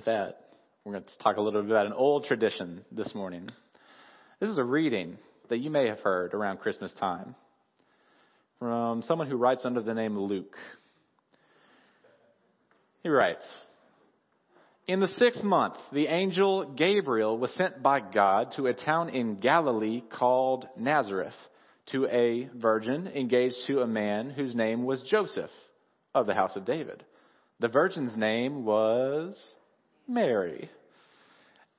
with that, we're going to talk a little bit about an old tradition this morning. This is a reading that you may have heard around Christmas time from someone who writes under the name Luke. He writes, "In the 6th month, the angel Gabriel was sent by God to a town in Galilee called Nazareth, to a virgin engaged to a man whose name was Joseph, of the house of David. The virgin's name was Mary.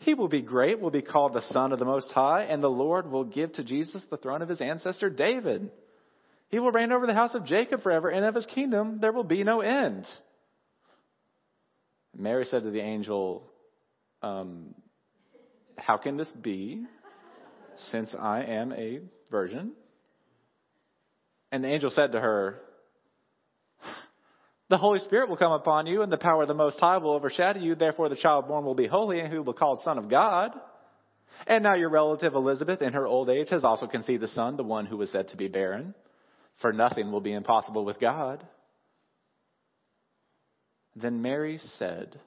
He will be great, will be called the Son of the Most High, and the Lord will give to Jesus the throne of his ancestor David. He will reign over the house of Jacob forever, and of his kingdom there will be no end.' Mary said to the angel, How can this be, since I am a virgin?' And the angel said to her, 'The Holy Spirit will come upon you, and the power of the Most High will overshadow you. Therefore, the child born will be holy, and he will be called Son of God. And now your relative Elizabeth, in her old age, has also conceived a son, the one who was said to be barren. For nothing will be impossible with God.' Then Mary said..."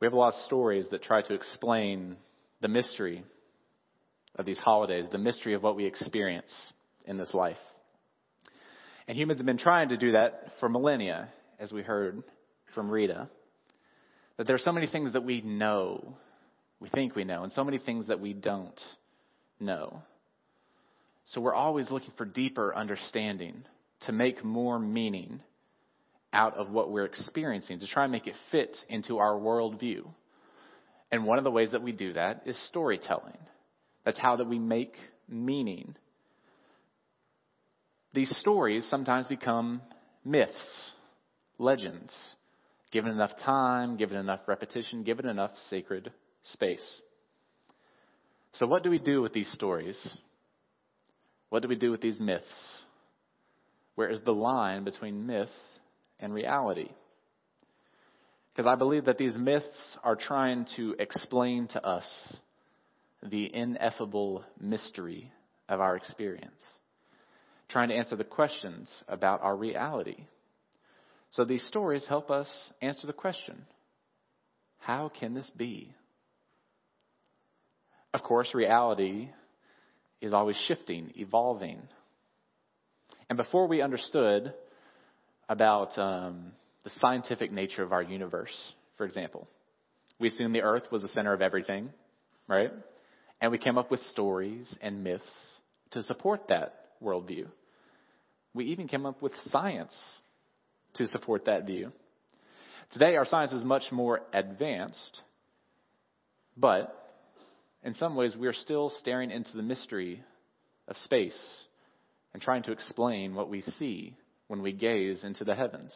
We have a lot of stories that try to explain the mystery of these holidays, the mystery of what we experience in this life. And humans have been trying to do that for millennia, as we heard from Rita, that there are so many things that we know, we think we know, and so many things that we don't know. So we're always looking for deeper understanding, to make more meaning out of what we're experiencing, to try and make it fit into our worldview. And one of the ways that we do that is storytelling. That's how that we make meaning. These stories sometimes become myths, legends, given enough time, given enough repetition, given enough sacred space. So what do we do with these stories? What do we do with these myths? Where is the line between myth and reality? Because I believe that these myths are trying to explain to us the ineffable mystery of our experience, trying to answer the questions about our reality. So these stories help us answer the question, how can this be? Of course, reality is always shifting, evolving. And before we understood about the scientific nature of our universe, for example, we assumed the Earth was the center of everything, right? And we came up with stories and myths to support that worldview. We even came up with science to support that view. Today, our science is much more advanced, but in some ways, we are still staring into the mystery of space and trying to explain what we see when we gaze into the heavens.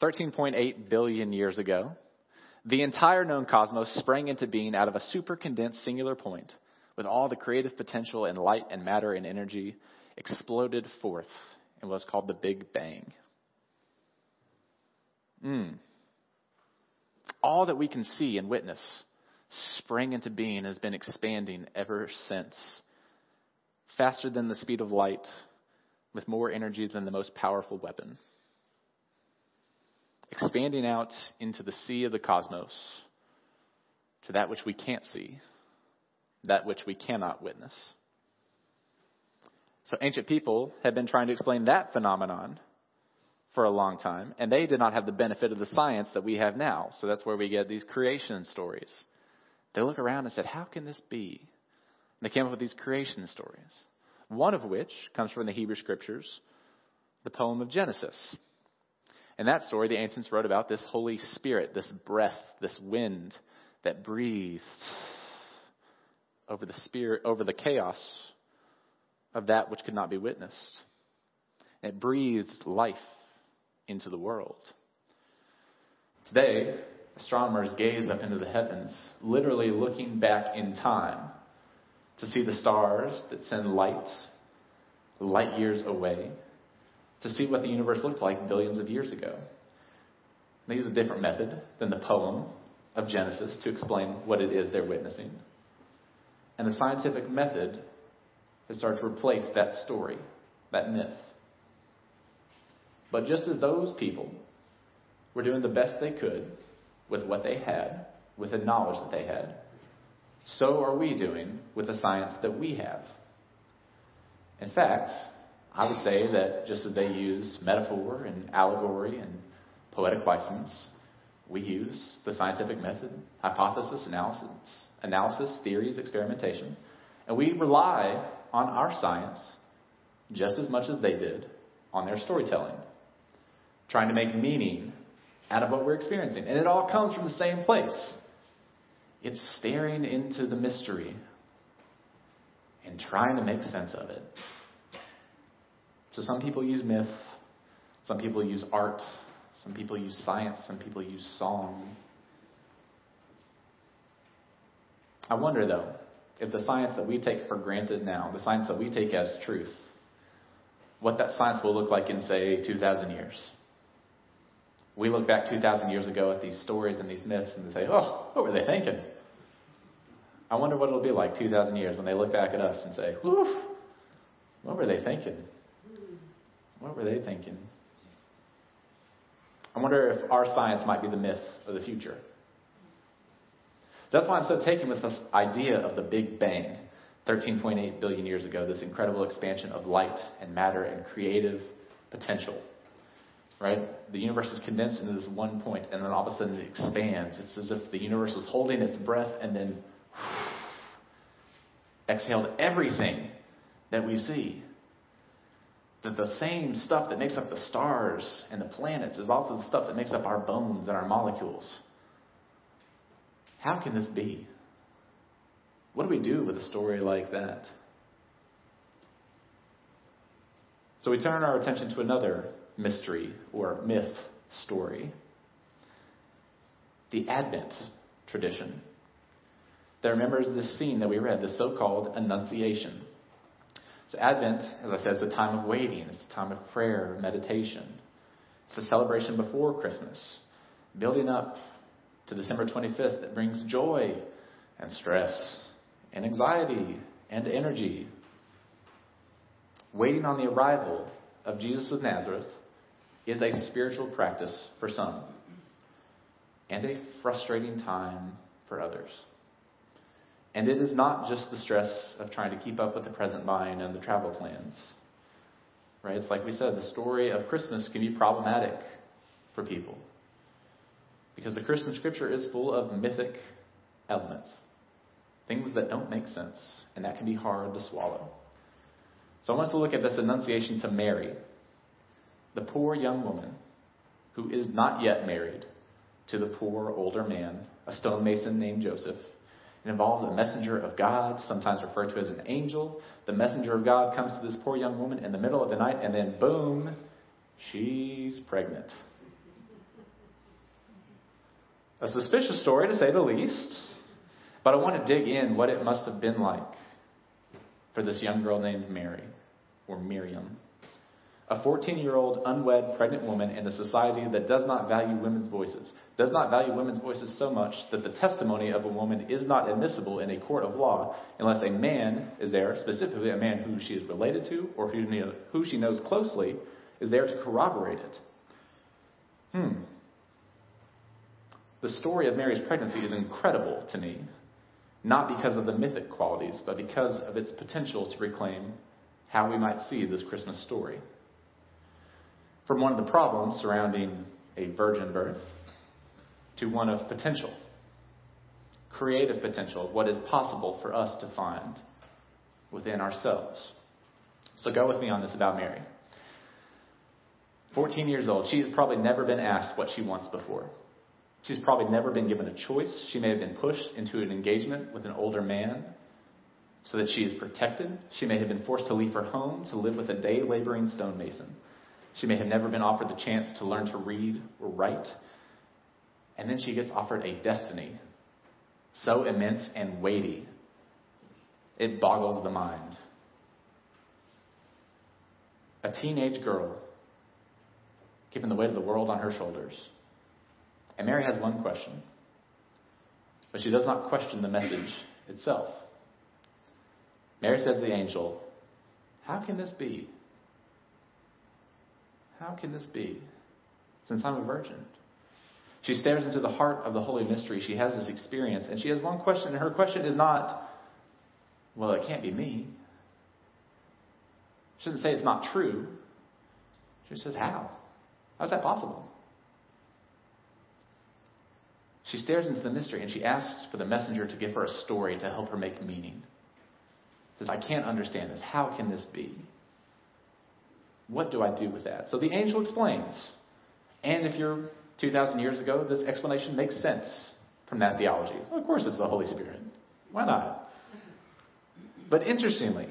13.8 billion years ago, the entire known cosmos sprang into being out of a super condensed singular point, with all the creative potential and light and matter and energy exploded forth in what's called the Big Bang. All that we can see and witness sprang into being, has been expanding ever since, faster than the speed of light, with more energy than the most powerful weapon. Expanding out into the sea of the cosmos, to that which we can't see, that which we cannot witness. So ancient people had been trying to explain that phenomenon for a long time, and they did not have the benefit of the science that we have now. So that's where we get these creation stories. They look around and said, how can this be? And they came up with these creation stories, one of which comes from the Hebrew Scriptures, the poem of Genesis. In that story, the ancients wrote about this Holy Spirit, this breath, this wind that breathed over the spirit, over the chaos of that which could not be witnessed. It breathed life into the world. Today, astronomers gaze up into the heavens, literally looking back in time to see the stars that send light, light years away, to see what the universe looked like billions of years ago. They use a different method than the poem of Genesis to explain what it is they're witnessing. And the scientific method has started to replace that story, that myth. But just as those people were doing the best they could with what they had, with the knowledge that they had, so are we doing with the science that we have. In fact, I would say that just as they use metaphor and allegory and poetic license, we use the scientific method, hypothesis, analysis, theories, experimentation, and we rely on our science just as much as they did on their storytelling, trying to make meaning out of what we're experiencing. And it all comes from the same place. It's staring into the mystery and trying to make sense of it. So some people use myth, some people use art, some people use science, some people use song. I wonder, though, if the science that we take for granted now, the science that we take as truth, what that science will look like in, say, 2,000 years. We look back 2,000 years ago at these stories and these myths and they say, oh, what were they thinking? I wonder what it'll be like 2,000 years when they look back at us and say, whew, what were they thinking? What were they thinking? I wonder if our science might be the myth of the future. That's why I'm so taken with this idea of the Big Bang, 13.8 billion years ago, this incredible expansion of light and matter and creative potential, right? The universe is condensed into this one point, and then all of a sudden it expands. It's as if the universe was holding its breath and then exhaled everything that we see. That the same stuff that makes up the stars and the planets is also the stuff that makes up our bones and our molecules. How can this be? What do we do with a story like that? So we turn our attention to another mystery or myth story, the Advent tradition that remembers this scene that we read, the so-called Annunciation. So Advent, as I said, is a time of waiting. It's a time of prayer, meditation. It's a celebration before Christmas, building up to December 25th that brings joy and stress and anxiety and energy. Waiting on the arrival of Jesus of Nazareth is a spiritual practice for some and a frustrating time for others. And it is not just the stress of trying to keep up with the present mind and the travel plans, right? It's like we said, the story of Christmas can be problematic for people because the Christian scripture is full of mythic elements, things that don't make sense, and that can be hard to swallow. So I want us to look at this Annunciation to Mary, the poor young woman who is not yet married to the poor older man, a stonemason named Joseph. It involves a messenger of God, sometimes referred to as an angel. The messenger of God comes to this poor young woman in the middle of the night, and then boom, she's pregnant. A suspicious story, to say the least, but I want to dig in what it must have been like for this young girl named Mary, or Miriam, a 14-year-old unwed pregnant woman in a society that does not value women's voices, so much that the testimony of a woman is not admissible in a court of law unless a man is there, specifically a man who she is related to or who she knows closely, is there to corroborate it. The story of Mary's pregnancy is incredible to me, not because of the mythic qualities, but because of its potential to reclaim how we might see this Christmas story. From one of the problems surrounding a virgin birth to one of potential, creative potential, what is possible for us to find within ourselves. So go with me on this about Mary. 14 years old, she has probably never been asked what she wants before. She's probably never been given a choice. She may have been pushed into an engagement with an older man so that she is protected. She may have been forced to leave her home to live with a day laboring stonemason. She may have never been offered the chance to learn to read or write. And then she gets offered a destiny so immense and weighty, it boggles the mind. A teenage girl, given the weight of the world on her shoulders. And Mary has one question, but she does not question the message itself. Mary said to the angel, "How can this be? How can this be, since I'm a virgin?" She stares into the heart of the holy mystery. She has this experience, and she has one question, and her question is not, well, it can't be me. She doesn't say it's not true. She says, how? How is that possible? She stares into the mystery, and she asks for the messenger to give her a story to help her make meaning. She says, I can't understand this. How can this be? What do I do with that? So the angel explains. And if you're 2,000 years ago, this explanation makes sense from that theology. So of course, it's the Holy Spirit. Why not? But interestingly,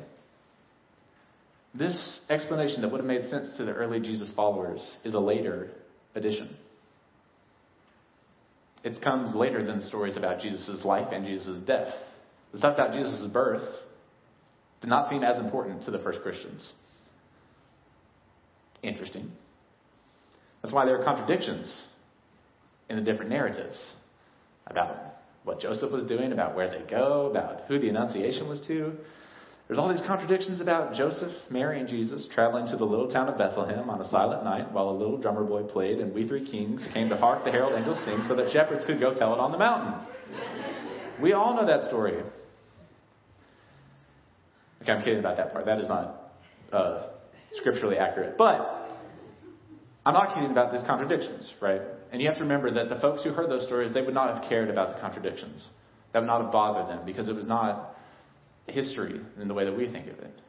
this explanation that would have made sense to the early Jesus followers is a later addition. It comes later than the stories about Jesus' life and Jesus' death. The stuff about Jesus' birth did not seem as important to the first Christians. Interesting. That's why there are contradictions in the different narratives about what Joseph was doing, about where they go, about who the Annunciation was to. There's all these contradictions about Joseph, Mary, and Jesus traveling to the little town of Bethlehem on a silent night while a little drummer boy played and we three kings came to hark the herald angels sing so that shepherds could go tell it on the mountain. We all know that story. Okay, I'm kidding about that part. That is not scripturally accurate. But I'm not kidding about these contradictions, right? And you have to remember that the folks who heard those stories, they would not have cared about the contradictions. That would not have bothered them because it was not history in the way that we think of it.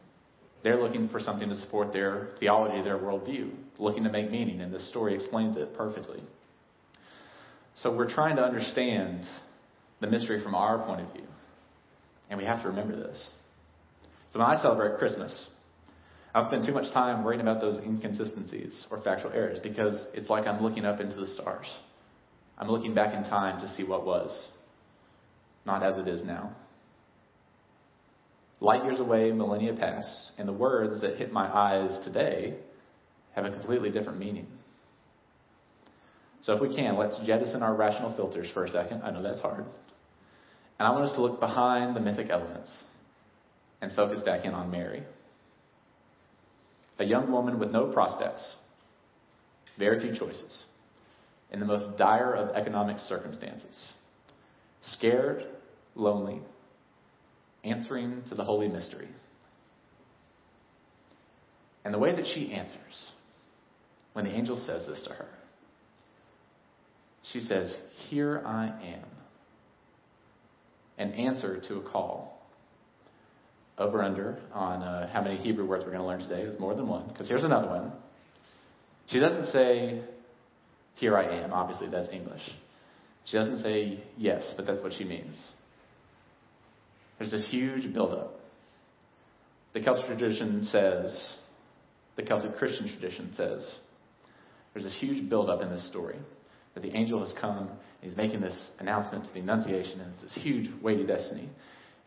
They're looking for something to support their theology, their worldview, looking to make meaning, and this story explains it perfectly. So we're trying to understand the mystery from our point of view, and we have to remember this. So when I celebrate Christmas, I'll spend too much time worrying about those inconsistencies or factual errors because it's like I'm looking up into the stars. I'm looking back in time to see what was, not as it is now. Light years away, millennia past, and the words that hit my eyes today have a completely different meaning. So if we can, let's jettison our rational filters for a second. I know that's hard. And I want us to look behind the mythic elements and focus back in on Mary. A young woman with no prospects, very few choices, in the most dire of economic circumstances, scared, lonely, answering to the holy mystery. And the way that she answers when the angel says this to her, she says, "Here I am," an answer to a call. Over under on how many Hebrew words we're going to learn today. There's more than one, because here's another one. She doesn't say, "Here I am." Obviously, that's English. She doesn't say yes, but that's what she means. There's this huge buildup. The Celtic Christian tradition says, there's this huge buildup in this story that the angel has come and he's making this announcement to the Annunciation, and it's this huge, weighty destiny.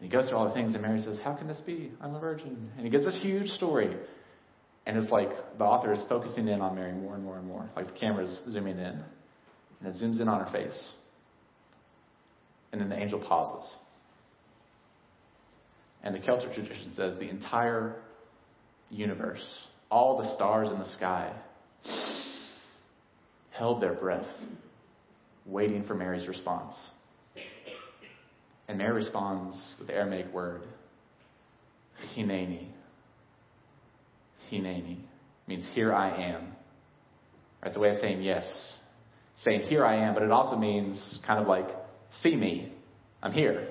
And he goes through all the things, and Mary says, "How can this be? I'm a virgin." And he gets this huge story. And it's like the author is focusing in on Mary more and more and more. Like the camera's zooming in. And it zooms in on her face. And then the angel pauses. And the Celtic tradition says the entire universe, all the stars in the sky, held their breath, waiting for Mary's response. And Mary responds with the Aramaic word, Hineni. Hineni means "here I am." That's a way of saying yes. Saying "here I am," but it also means kind of like, "See me, I'm here."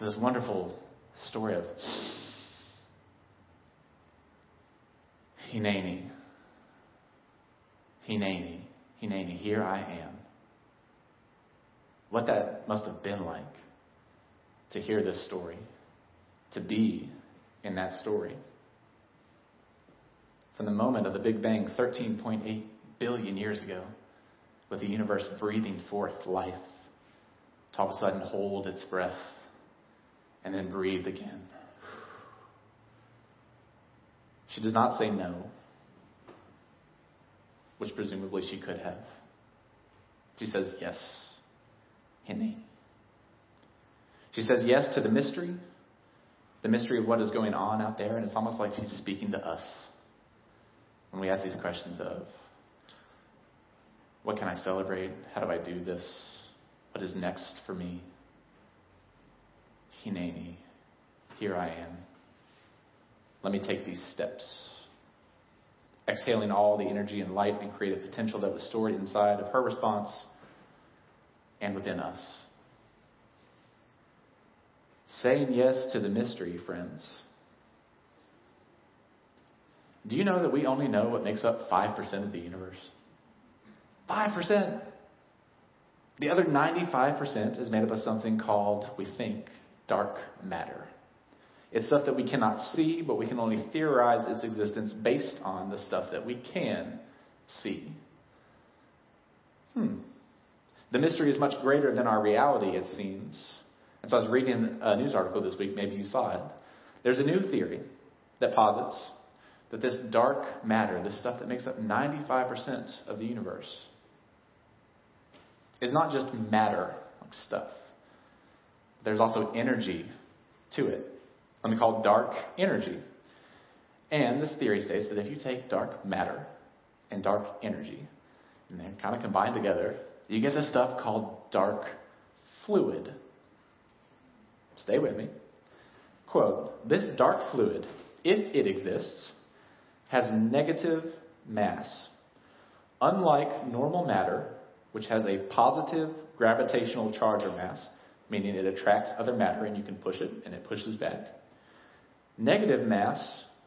So this wonderful story of Hineni, Hineni, Hineni, "here I am." What that must have been like to hear this story, to be in that story. from the moment of the Big Bang 13.8 billion years ago, with the universe breathing forth life, to all of a sudden hold its breath and then breathe again. She does not say no, which presumably she could have. She says yes, Hineni. She says yes to the mystery of what is going on out there, and it's almost like she's speaking to us when we ask these questions of, what can I celebrate? How do I do this? What is next for me? Hineni, here I am. Let me take these steps. Exhaling all the energy and light and creative potential that was stored inside of her response and within us. Saying yes to the mystery, friends. Do you know that we only know what makes up 5% of the universe? 5%! The other 95% is made up of something called, we think, dark matter. It's stuff that we cannot see, but we can only theorize its existence based on the stuff that we can see. The mystery is much greater than our reality, it seems. And so I was reading a news article this week, maybe you saw it. There's a new theory that posits that this dark matter, this stuff that makes up 95% of the universe, is not just matter, like stuff. There's also energy to it. Something called dark energy. And this theory states that if you take dark matter and dark energy, and they're kind of combined together, you get this stuff called dark fluid. Stay with me. Quote, this dark fluid, if it exists, has negative mass. Unlike normal matter, which has a positive gravitational charge or mass, meaning it attracts other matter and you can push it and it pushes back, negative mass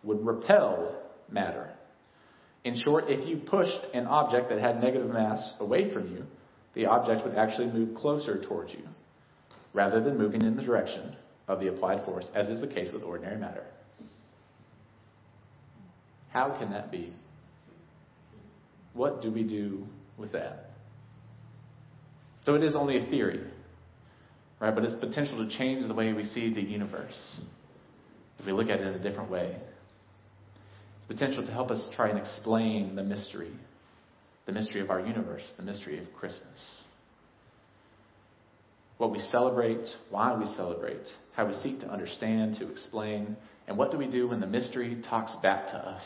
would repel matter. In short, if you pushed an object that had negative mass away from you, the object would actually move closer towards you, rather than moving in the direction of the applied force, as is the case with ordinary matter. How can that be? What do we do with that? So it is only a theory, right? But it's potential to change the way we see the universe. If we look at it in a different way, it's potential to help us try and explain the mystery of our universe, the mystery of Christmas. What we celebrate, why we celebrate, how we seek to understand, to explain, and what do we do when the mystery talks back to us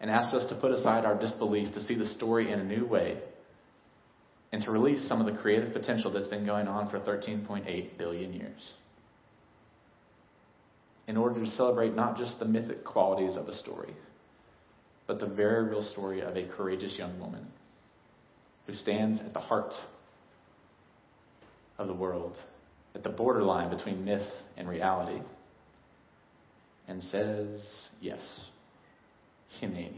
and asks us to put aside our disbelief, to see the story in a new way, and to release some of the creative potential that's been going on for 13.8 billion years. In order to celebrate not just the mythic qualities of a story, but the very real story of a courageous young woman who stands at the heart of the world, at the borderline between myth and reality, and says, yes, Hineni,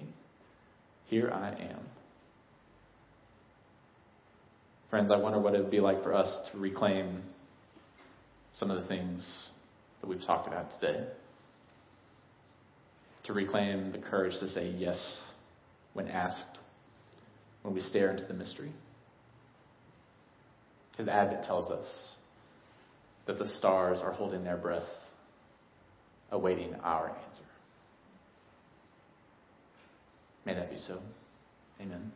here I am. Friends, I wonder what it would be like for us to reclaim some of the things that we've talked about today. To reclaim the courage to say yes when asked, when we stare into the mystery. Because Advent tells us that the stars are holding their breath, awaiting our answer. May that be so. Amen.